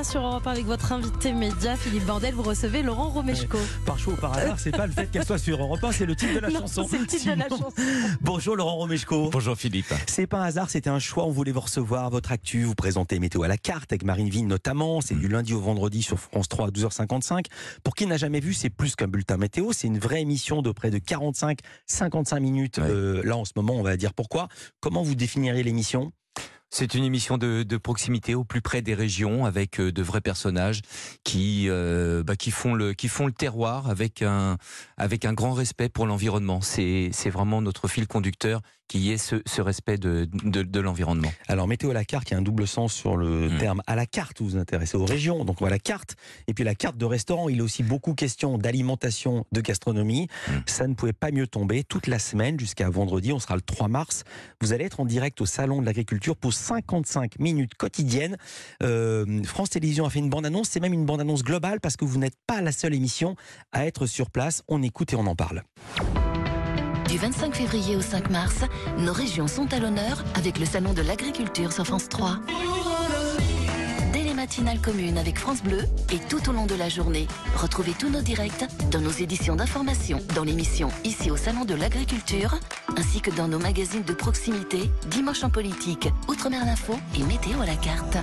médias sur Europe 1 avec votre invité média Philippe Bordel. Vous recevez Laurent Romejko. Par choix ou par hasard, c'est pas le fait qu'elle soit sur Europe 1, c'est le titre de la chanson. C'est le titre de la chanson. Bonjour Laurent Romejko. Bonjour Philippe. C'est pas un hasard, c'était un choix. On voulait vous recevoir, votre actu, vous présenter Météo à la carte avec Marine Vigne notamment. C'est du lundi au vendredi sur France 3 à 12h55. Pour qui n'a jamais vu, c'est plus qu'un bulletin météo. C'est une vraie émission de près de 45 minutes. Ouais. Là en ce moment, on va dire pourquoi. Comment vous définiriez l'émission ? C'est une émission de proximité au plus près des régions avec de vrais personnages qui font le terroir avec un grand respect pour l'environnement. C'est vraiment notre fil conducteur qui est ce respect de l'environnement. Alors Météo à la carte, il y a un double sens sur le terme à la carte, vous vous intéressez aux régions, donc à la carte, et puis la carte de restaurant, il est aussi beaucoup question d'alimentation, de gastronomie, ça ne pouvait pas mieux tomber, toute la semaine jusqu'à vendredi, on sera le 3 mars, vous allez être en direct au Salon de l'Agriculture pour 55 minutes quotidiennes, France Télévisions a fait une bande-annonce, c'est même une bande-annonce globale parce que vous n'êtes pas la seule émission à être sur place, on écoute et on en parle. Du 25 février au 5 mars, nos régions sont à l'honneur avec le Salon de l'Agriculture sur France 3. Dès les matinales communes avec France Bleu et tout au long de la journée, retrouvez tous nos directs dans nos éditions d'information, dans l'émission Ici au Salon de l'Agriculture, ainsi que dans nos magazines de proximité, Dimanche en politique, Outre-mer l'info et Météo à la carte.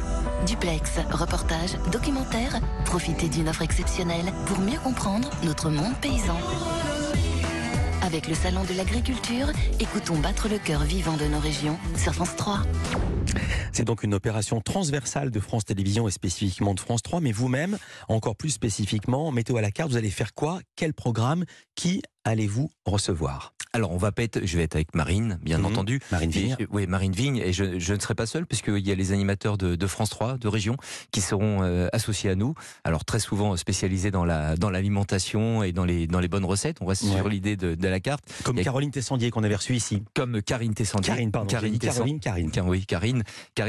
Duplex, reportages, documentaires, profitez d'une offre exceptionnelle pour mieux comprendre notre monde paysan. Avec le Salon de l'Agriculture, écoutons battre le cœur vivant de nos régions sur France 3. C'est donc une opération transversale de France Télévisions et spécifiquement de France 3, mais vous-même, encore plus spécifiquement, Météo à la carte, vous allez faire quoi? Quel programme? Qui allez-vous recevoir? Alors, je vais être avec Marine, bien entendu. Marine Vigne. Oui, Marine Vigne. Et je ne serai pas seul, puisqu'il y a les animateurs de France 3, de région, qui seront associés à nous. Alors, très souvent spécialisés dans l'alimentation et dans les bonnes recettes. On reste sur l'idée de la carte. Comme Karine Teyssandier, qu'on avait reçue ici. Comme Karine Teyssandier. Karine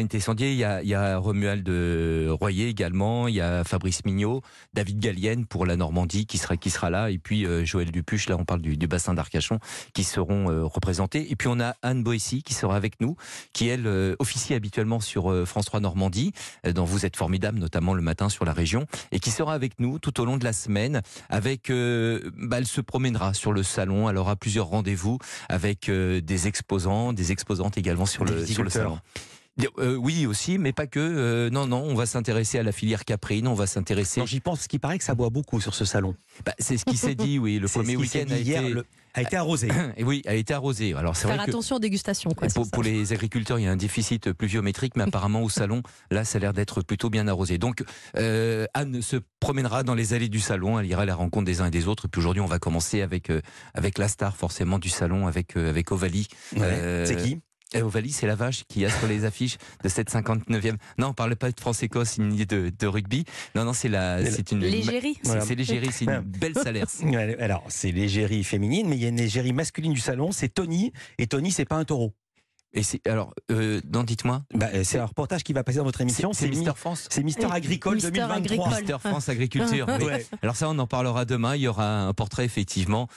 Teyssandier. Il y a Romuald de Royer également. Il y a Fabrice Mignot, David Gallienne pour la Normandie, qui sera là. Et puis, Joël Dupuche, là, on parle du bassin d'Arcachon, qui seront représentés. Et puis on a Anne Boissy qui sera avec nous, qui elle officie habituellement sur France 3 Normandie, dont vous êtes formidable, notamment le matin sur la région, et qui sera avec nous tout au long de la semaine. Avec, elle se promènera sur le salon, elle aura plusieurs rendez-vous avec des exposants, des exposantes également sur le salon. Oui aussi, mais pas que. Non, on va s'intéresser à la filière caprine, on va s'intéresser... Non, j'y pense, ce qui paraît que ça boit beaucoup sur ce salon. C'est ce qui s'est dit, oui. Le premier week-end a été arrosé. Oui, a été arrosé. Alors, c'est vrai que attention aux dégustations. Quoi, pour les agriculteurs, il y a un déficit pluviométrique, mais apparemment au salon, là, ça a l'air d'être plutôt bien arrosé. Donc, Anne se promènera dans les allées du salon, elle ira à la rencontre des uns et des autres. Et puis aujourd'hui, on va commencer avec la star, forcément, du salon, avec Ovalie. Ouais. C'est qui ? Ovalie, c'est la vache qu'il y a sur les affiches de cette 59e. Non, on ne parle pas de France-Écosse ni de rugby. Non, c'est une l'égérie. C'est l'égérie, c'est une belle Salerce. Alors, c'est l'égérie féminine, mais il y a une égérie masculine du salon, c'est Tony. Et Tony, c'est pas un taureau. Et non, dites-moi. C'est un reportage qui va passer dans votre émission. C'est Mister France. C'est Mister Agricole Mister 2023. Agricole. Mister France Agriculture. Oui. Ouais. Alors ça, on en parlera demain. Il y aura un portrait effectivement,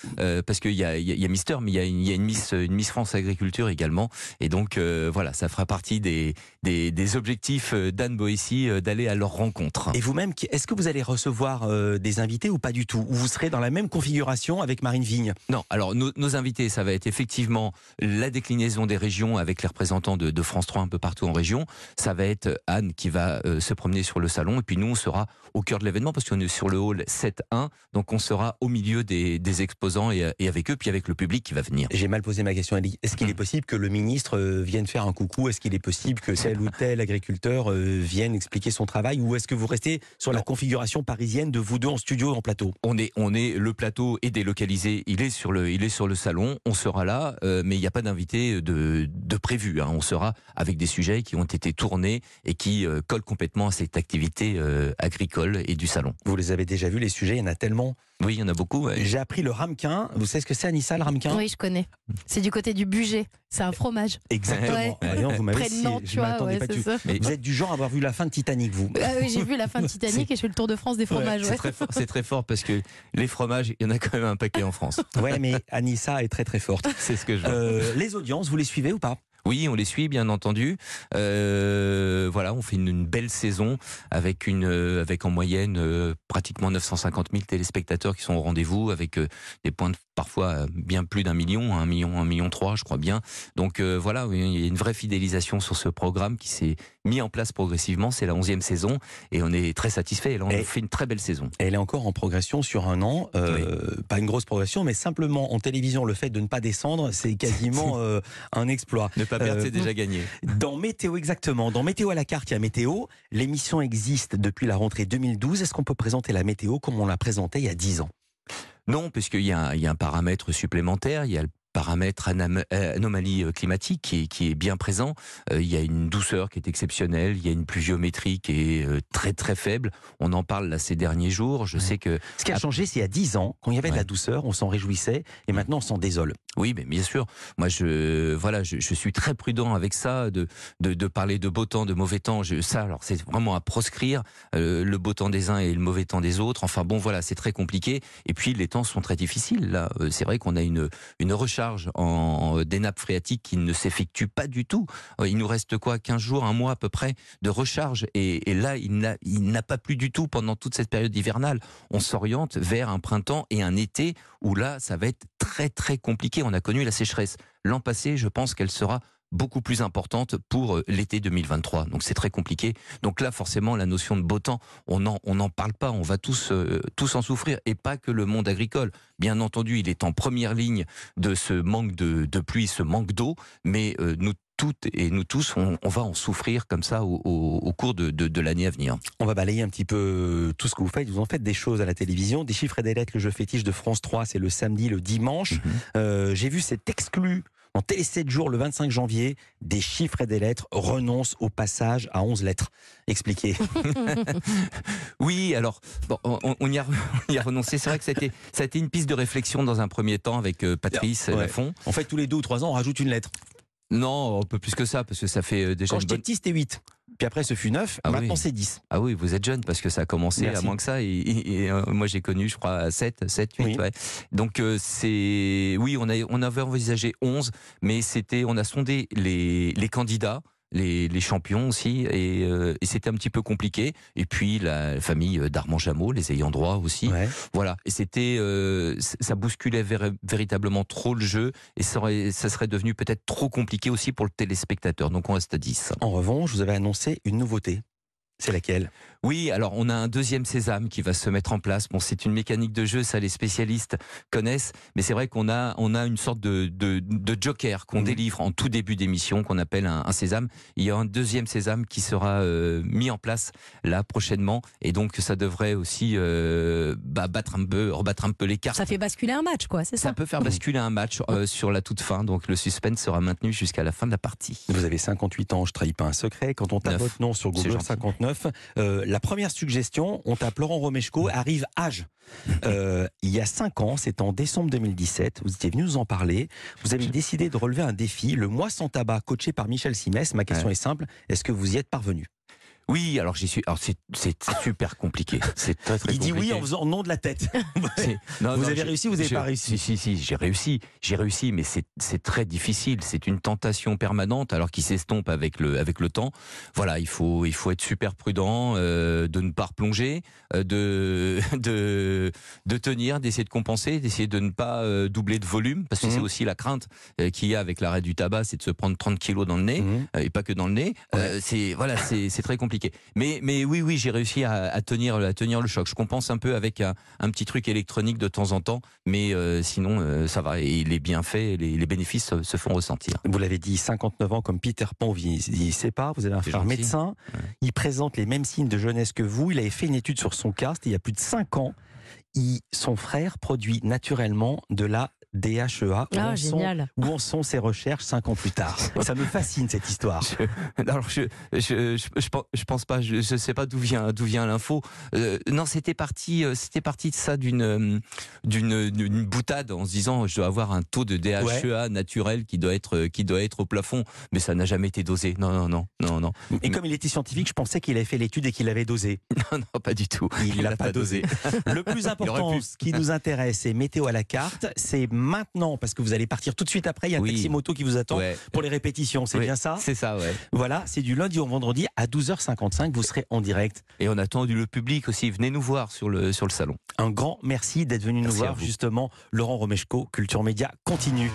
parce qu'il y a Mister, mais il y a une Miss France Agriculture également. Et donc voilà, ça fera partie des objectifs d'Anne Boissy d'aller à leur rencontre. Et vous-même, est-ce que vous allez recevoir des invités ou pas du tout? Ou vous serez dans la même configuration avec Marine Vigne? Non. Alors nos invités, ça va être effectivement la déclinaison des régions. Avec les représentants de France 3 un peu partout en région. Ça va être Anne qui va se promener sur le salon. Et puis nous, on sera au cœur de l'événement parce qu'on est sur le hall 7-1. Donc on sera au milieu des exposants et avec eux, puis avec le public qui va venir. J'ai mal posé ma question. Est-ce qu'il est possible que le ministre vienne faire un coucou? Est-ce qu'il est possible que tel ou tel agriculteur vienne expliquer son travail? Ou est-ce que vous restez sur la configuration parisienne de vous deux en studio, en plateau? Le plateau est délocalisé. Il est sur le salon. On sera là, mais il n'y a pas d'invité de prévu. On sera avec des sujets qui ont été tournés et qui collent complètement à cette activité agricole et du salon. Vous les avez déjà vus, les sujets, il y en a tellement. Oui, il y en a beaucoup. Ouais. J'ai appris le ramequin. Vous savez ce que c'est, Anissa, le ramequin? Oui, je connais. C'est du côté du Bugey. C'est un fromage. Exactement. Ouais. Voyons, vous m'avez dit, je m'attendais pas dessus. Mais vous êtes du genre à avoir vu la fin de Titanic, vous? Oui, j'ai vu la fin de Titanic et je fais le tour de France des fromages. Ouais. C'est très fort parce que les fromages, il y en a quand même un paquet en France. Oui, mais Anissa est très très forte. C'est ce que je vois. Les audiences, vous les suivez ou pas? Oui, on les suit, bien entendu. Voilà, on fait une belle saison avec avec en moyenne pratiquement 950 000 téléspectateurs qui sont au rendez-vous, avec des points de parfois bien plus d'1 million, 1,3 million, je crois bien. Donc voilà, il y a une vraie fidélisation sur ce programme qui s'est mis en place progressivement. C'est la 11e saison et on est très satisfait. Et là, on fait une très belle saison. Elle est encore en progression sur un an. Oui. Pas une grosse progression, mais simplement en télévision, le fait de ne pas descendre, c'est quasiment un exploit. Ne pas perdre, c'est déjà gagné. Dans Météo, exactement. Dans Météo à la carte, il y a Météo. L'émission existe depuis la rentrée 2012. Est-ce qu'on peut présenter la météo comme on la présentait il y a 10 ans ? Non, puisqu'il y a un paramètre supplémentaire, il y a le paramètre anomalie climatique qui est bien présent. Il y a une douceur qui est exceptionnelle, il y a une pluviométrie qui est très très faible. On en parle là ces derniers jours. Je sais que ce qui a changé, c'est il y a 10 ans, quand il y avait de la douceur, on s'en réjouissait, et maintenant on s'en désole. Oui, mais bien sûr. Moi, je suis très prudent avec ça, de parler de beau temps, de mauvais temps. Alors, c'est vraiment à proscrire, le beau temps des uns et le mauvais temps des autres. Enfin bon, voilà, c'est très compliqué. Et puis les temps sont très difficiles. Là, c'est vrai qu'on a une recharge des nappes phréatiques qui ne s'effectue pas du tout. Il nous reste quoi, 15 jours, un mois à peu près de recharge. Et là, il n'a pas plu du tout pendant toute cette période hivernale. On s'oriente vers un printemps et un été où là, ça va être très très compliqué. On a connu la sécheresse l'an passé, je pense qu'elle sera beaucoup plus importante pour l'été 2023. Donc c'est très compliqué. Donc là, forcément, la notion de beau temps, on n'en parle pas. On va tous en souffrir, et pas que le monde agricole. Bien entendu, il est en première ligne de ce manque de pluie, ce manque d'eau, mais nous toutes et nous tous, on va en souffrir comme ça au cours de l'année à venir. On va balayer un petit peu tout ce que vous faites. Vous en faites des choses à la télévision. Des chiffres et des lettres, le jeu fétiche de France 3, c'est le samedi, le dimanche. J'ai vu cet exclu en Télé 7 jours le 25 janvier. Des chiffres et des lettres renonce au passage à 11 lettres. Expliquez. Oui, alors, bon, on y a renoncé. C'est vrai que ça a été une piste de réflexion dans un premier temps avec Patrice Lafont. En fait, tous les 2 ou 3 ans, on rajoute une lettre. Non, un peu plus que ça, parce que ça fait déjà... Quand j'étais petit, c'était 8. Puis après, ce fut 9. Maintenant, c'est 10. Ah oui, vous êtes jeune, parce que ça a commencé à moins que ça. Et moi, j'ai connu, je crois, 7, 8. Oui. Ouais. Donc, c'est... Oui, on avait envisagé 11, mais on a sondé les candidats, les champions aussi, et c'était un petit peu compliqué. Et puis la famille d'Armand Jameau, les ayants droit aussi. Voilà. Et c'était ça bousculait véritablement trop le jeu, et ça serait devenu peut-être trop compliqué aussi pour le téléspectateur. Donc on reste à 10. En revanche, vous avez annoncé une nouveauté. C'est laquelle ? Oui, alors on a un deuxième sésame qui va se mettre en place. Bon, c'est une mécanique de jeu, ça les spécialistes connaissent, mais c'est vrai qu'on a une sorte de joker qu'on délivre en tout début d'émission, qu'on appelle un sésame. Il y a un deuxième sésame qui sera mis en place là prochainement, et donc ça devrait aussi rebattre un peu les cartes. Ça fait basculer un match, quoi, c'est ça ? Ça peut faire basculer un match sur la toute fin, donc le suspense sera maintenu jusqu'à la fin de la partie. Vous avez 58 ans, je ne trahis pas un secret. Quand on tape votre nom sur Google, 59. La première suggestion, on tape Laurent Romejko, arrive âge. Il y a 5 ans, c'est en décembre 2017, vous étiez venu nous en parler, vous avez décidé de relever un défi, le mois sans tabac, coaché par Michel Simès. Ma question est simple, est-ce que vous y êtes parvenu ? Oui, alors j'y suis. Alors c'est super compliqué. C'est très très compliqué. Il dit oui en faisant non de la tête. Vous avez réussi, vous n'avez pas réussi. Si, j'ai réussi, mais c'est très difficile. C'est une tentation permanente, alors qui s'estompe avec le temps. Voilà, il faut être super prudent, de ne pas replonger, de tenir, d'essayer de compenser, d'essayer de ne pas doubler de volume, parce que c'est aussi la crainte qu'il y a avec l'arrêt du tabac, c'est de se prendre 30 kilos dans le nez, et pas que dans le nez. C'est très compliqué. Mais oui, j'ai réussi à tenir le choc. Je compense un peu avec un petit truc électronique de temps en temps, mais sinon ça va, et les bienfaits, les bénéfices se font ressentir. Vous l'avez dit, 59 ans comme Peter Pan, il sépare. Vous avez un frère médecin, il présente les mêmes signes de jeunesse que vous. Il avait fait une étude sur son cas, c'était il y a plus de 5 ans. Son frère produit naturellement de la DHEA. Où en sont ces recherches 5 ans plus tard? Ça me fascine, cette histoire. Je pense pas, je sais pas d'où vient l'info. Non, c'était parti de ça, d'une boutade, en se disant je dois avoir un taux de DHEA naturel qui doit être au plafond, mais ça n'a jamais été dosé. Non. Et comme il était scientifique, je pensais qu'il avait fait l'étude et qu'il l'avait dosé. Non, pas du tout. Il l'a pas dosé. Le plus important, ce qui nous intéresse, c'est Météo à la carte, c'est maintenant, parce que vous allez partir tout de suite après, il y a un taxi moto qui vous attend pour les répétitions, c'est bien ça ? C'est ça, ouais. Voilà, c'est du lundi au vendredi à 12h55, vous serez en direct. Et on attend le public aussi, venez nous voir sur le salon. Un grand merci d'être venu nous voir, justement. Laurent Romejko, Culture Média continue.